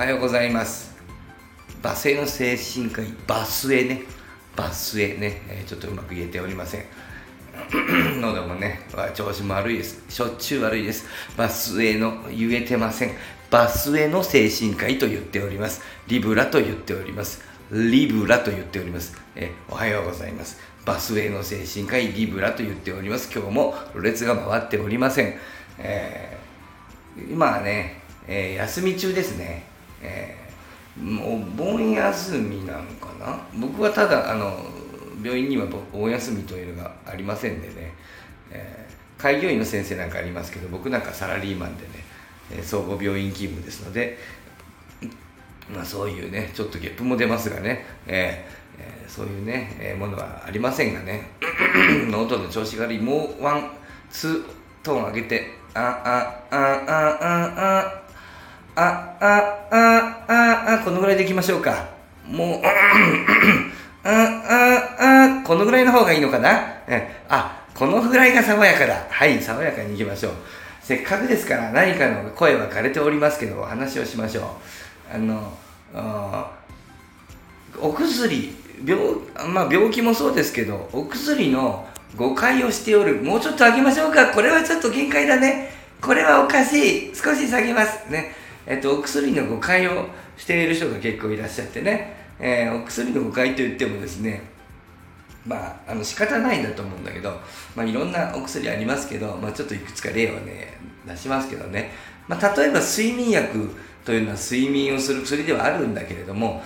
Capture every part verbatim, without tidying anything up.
はようございます。バスエの精神科医、バスエねバスエね、えー、ちょっとうまく言えておりません喉もね調子も悪いです。しょっちゅう悪いです。バスエの言えてません。バスエの精神科医と言っております。リブラと言っております。リブラと言っております、えー、おはようございます。バスエの精神科医リブラと言っております。今日も列が回っておりません、えー、今はね、えー、休み中ですね、えー、お盆休みなのかな。僕はただあの病院にはお休みというのがありませんでね、えー、開業医の先生なんかありますけど、僕なんかサラリーマンでね、えー、総合病院勤務ですので、まあ、そういうねちょっとゲップも出ますがね、えーえー、そういうね、えー、ものはありませんがね喉の調子が悪い。もうワンツートーン上げて、あああああああああああこのぐらいでいきましょうか。もうあああこのぐらいの方がいいのかな、うん、あこのぐらいが爽やかだ。はい、爽やかにいきましょう。せっかくですから何かの声は枯れておりますけどお話をしましょう。あのあお薬病、まあ、病気もそうですけどお薬の誤解をしておる。もうちょっと上げましょうか。これはちょっと限界だね。これはおかしい。少し下げますね。えっとお薬の誤解をしている人が結構いらっしゃってね、えー、お薬の誤解といってもですね、まああの仕方ないんだと思うんだけど、まあいろんなお薬ありますけど、まあちょっといくつか例をね出しますけどね、まあ例えば睡眠薬というのは睡眠をする薬ではあるんだけれども、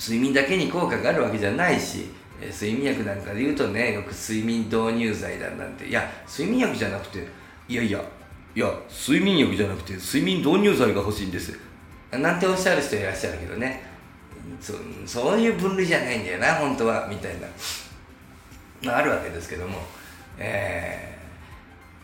睡眠だけに効果があるわけじゃないし、睡眠薬なんかで言うとね、よく睡眠導入剤だなんて、いや睡眠薬じゃなくて、いやいやいや睡眠薬じゃなくて睡眠導入剤が欲しいんですなんておっしゃる人いらっしゃるけどね、そ, そういう分類じゃないんだよな本当はみたいな、まあ、あるわけですけども、え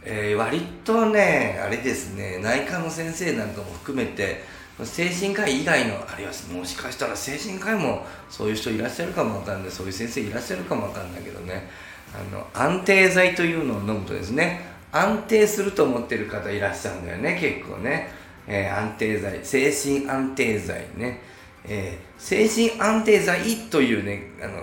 ーえー、割とねあれですね、内科の先生なんかも含めて精神科医以外のあるいはもしかしたら精神科医もそういう人いらっしゃるかもわかんない、そういう先生いらっしゃるかもわかんないけどね、あの安定剤というのを飲むとですね安定すると思ってる方いらっしゃるんだよね結構ね、えー、安定剤、精神安定剤ね、えー、精神安定剤というねあの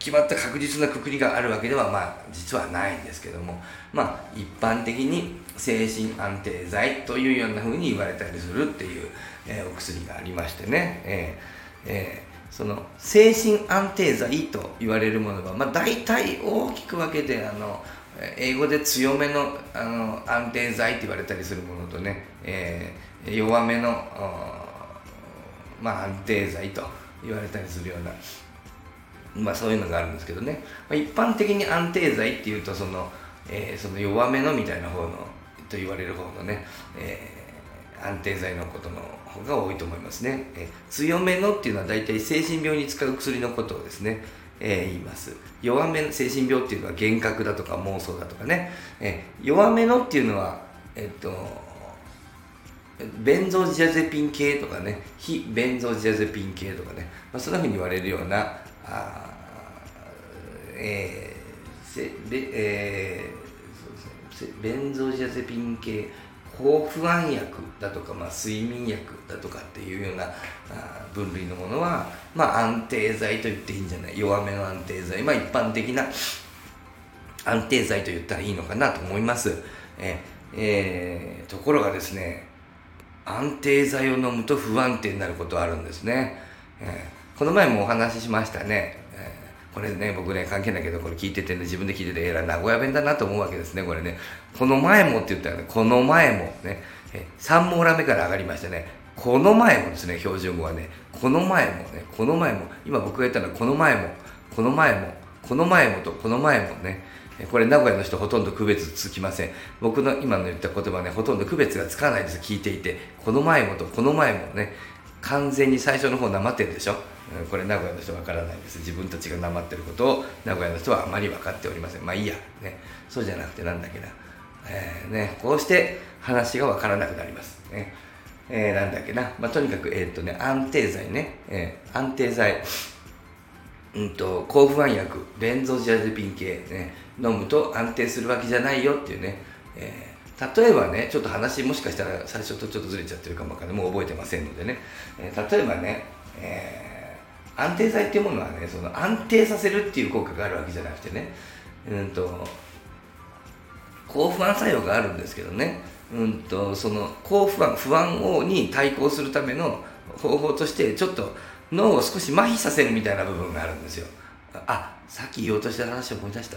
決まった確実な括りがあるわけではまあ実はないんですけども、まあ一般的に精神安定剤というような風に言われたりするっていう、えー、お薬がありましてね、えーえー、その精神安定剤と言われるものが、まあ、大体大きく分けてあの英語で強め の, あの安定剤って言われたりするものとね、えー、弱めのまあ、安定剤と言われたりするような、まあ、そういうのがあるんですけどね、まあ、一般的に安定剤っていうとその、えー、その弱めのみたいな方のと言われる方のね、えー、安定剤のことの方が多いと思いますね、えー、強めのっていうのは大体精神病に使う薬のことをですね、えー、言います。弱めの精神病っていうのは幻覚だとか妄想だとかね、えー、弱めのっていうのはえっとベンゾージアゼピン系とかね、非ベンゾージアゼピン系とかね、まあ、そんなふうに言われるようなあ、えーせえーそうですね、ベンゾージアゼピン系、抗不安薬だとか、まあ、睡眠薬だとかっていうような分類のものは、まあ、安定剤と言っていいんじゃない、弱めの安定剤、まあ、一般的な安定剤と言ったらいいのかなと思います。えーえー、ところがですね、安定剤を飲むと不安定になることあるんですね、えー、この前もお話ししましたね、えー、これね僕ね関係ないけどこれ聞いててね自分で聞いててえらい名古屋弁だなと思うわけですねこれね。この前もって言ったらね、この前もね、えー、さん網羅目から上がりましたね。この前もですね、標準語はねこの前もね、この前も今僕が言ったのはこの前もこの前もこの前もとこの前もね、これ名古屋の人ほとんど区別つきません。僕の今の言った言葉ねほとんど区別がつかないです。聞いていてこの前もとこの前もね完全に最初の方なまってるでしょ、うん、これ名古屋の人わからないです。自分たちがなまってることを名古屋の人はあまり分かっておりません。まあいいや、ね、そうじゃなくてなんだっけな、えーね、こうして話がわからなくなります、ねえー、なんだっけな、まあ、とにかく、えーっとね、安定剤ね、えー、安定剤うんと抗不安薬ベンゾジアゼピン系、ね、飲むと安定するわけじゃないよっていうね、え例えばね、ちょっと話もしかしたら最初とちょっとずれちゃってるかもわからない、もう覚えてませんのでね、えー、例えばね、えー、安定剤っていうものはね、その安定させるっていう効果があるわけじゃなくてね、うんと抗不安作用があるんですけどね、うんとその抗不安不安をに対抗するための方法としてちょっと脳を少し麻痺させるみたいな部分があるんですよ。あ、さっき言おうとした話を思い出した。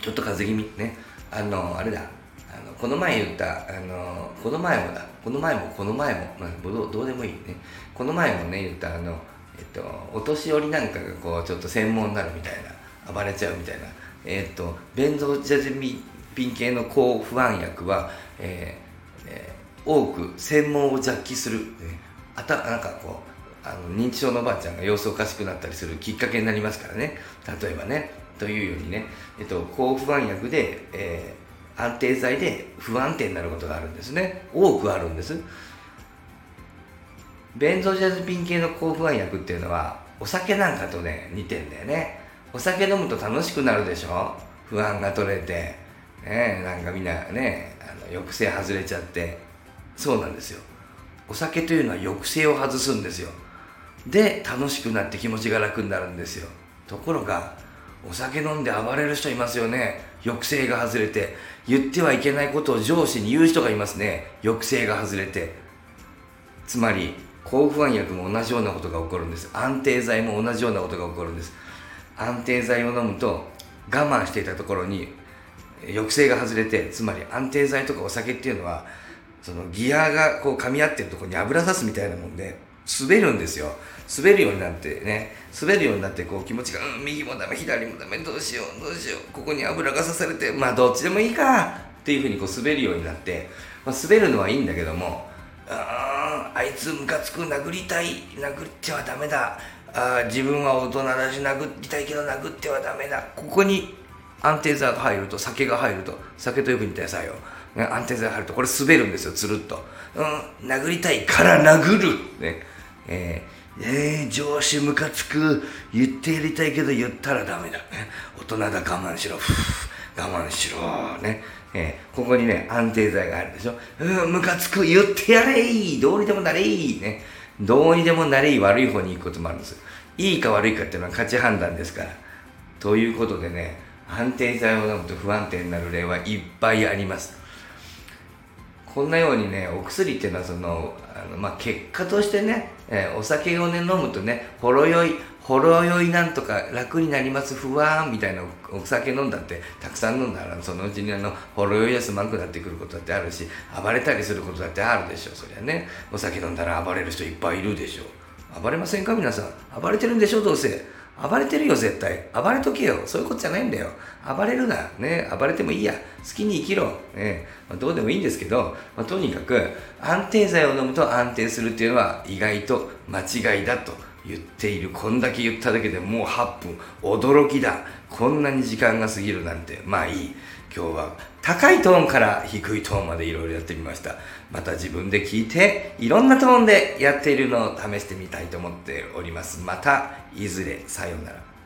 ちょっと風邪気味ね。あのあれだ。あのこの前言ったあのこの前もだ。この前もこの前も、まあ、どう、どうでもいいね。この前もね言ったあのえっとお年寄りなんかがこうちょっと専門になるみたいな、暴れちゃうみたいな。えっとベンゾジャゼピン系の抗不安薬は、えーえー、多く専門を弱気する。あたなんかこう。あの認知症のおばあちゃんが様子おかしくなったりするきっかけになりますからね、例えばね、というようにね、えっと、抗不安薬で、えー、安定剤で不安定になることがあるんですね。多くあるんです。ベンゾジャゼピン系の抗不安薬っていうのはお酒なんかとね似てんだよね。お酒飲むと楽しくなるでしょ、不安が取れて、ね、なんかみんなねあの抑制外れちゃって、そうなんですよ。お酒というのは抑制を外すんですよ。で、楽しくなって気持ちが楽になるんですよ。ところが、お酒飲んで暴れる人いますよね。抑制が外れて。言ってはいけないことを上司に言う人がいますね。抑制が外れて。つまり、抗不安薬も同じようなことが起こるんです。安定剤も同じようなことが起こるんです。安定剤を飲むと、我慢していたところに抑制が外れて、つまり安定剤とかお酒っていうのは、そのギアがこう噛み合ってるところに油さすみたいなもんで、滑るんですよ。滑るようになってね、滑るようになってこう気持ちが、うん、右もダメ左もダメ、どうしようどうしよう、ここに油が刺されて、まあどっちでもいいかっていうふうにこう滑るようになって、まあ、滑るのはいいんだけども、あー、あいつムカつく、殴りたい、殴ってはダメだ、あ、自分は大人だし殴りたいけど殴ってはダメだ、ここに安定剤が入ると、酒が入ると、酒とよく似た作用、安定剤が入るとこれ滑るんですよ、つるっと、うん、殴りたいから殴るね。えー、えー、上司ムカつく、言ってやりたいけど言ったらダメだ、ね、大人だ、我慢しろ、ふう我慢しろね、えー、ここにね安定剤が入るでしょ、うん、ムカつく、言ってやれい、どうにでもなれいね、どうにでもなれい、悪い方に行くこともあるんですよ。いいか悪いかっていうのは価値判断ですから。ということでね、安定剤を飲むと不安定になる例はいっぱいあります。こんなようにね、お薬っていうのはその、あの、まあ、結果としてね、えー、お酒をね飲むとね、ほろ酔い、ほろ酔いなんとか楽になります、不安みたいなお酒飲んだって、たくさん飲んだら、そのうちにあの、ほろ酔いやすまんくなってくることだってあるし、暴れたりすることだってあるでしょ、そりゃね。お酒飲んだら暴れる人いっぱいいるでしょ。暴れませんか皆さん。暴れてるんでしょ、どうせ。暴れてるよ、絶対。暴れとけよ。そういうことじゃないんだよ。暴れるな。ね、暴れてもいいや。好きに生きろ。ね、まあ、どうでもいいんですけど、まあ、とにかく、安定剤を飲むと安定するっていうのは意外と間違いだと言っている。こんだけ言っただけでもうはっぷん。驚きだ。こんなに時間が過ぎるなんて。まあいい。今日は高いトーンから低いトーンまでいろいろやってみました。また自分で聞いて、いろんなトーンでやっているのを試してみたいと思っております。またいずれ、さようなら。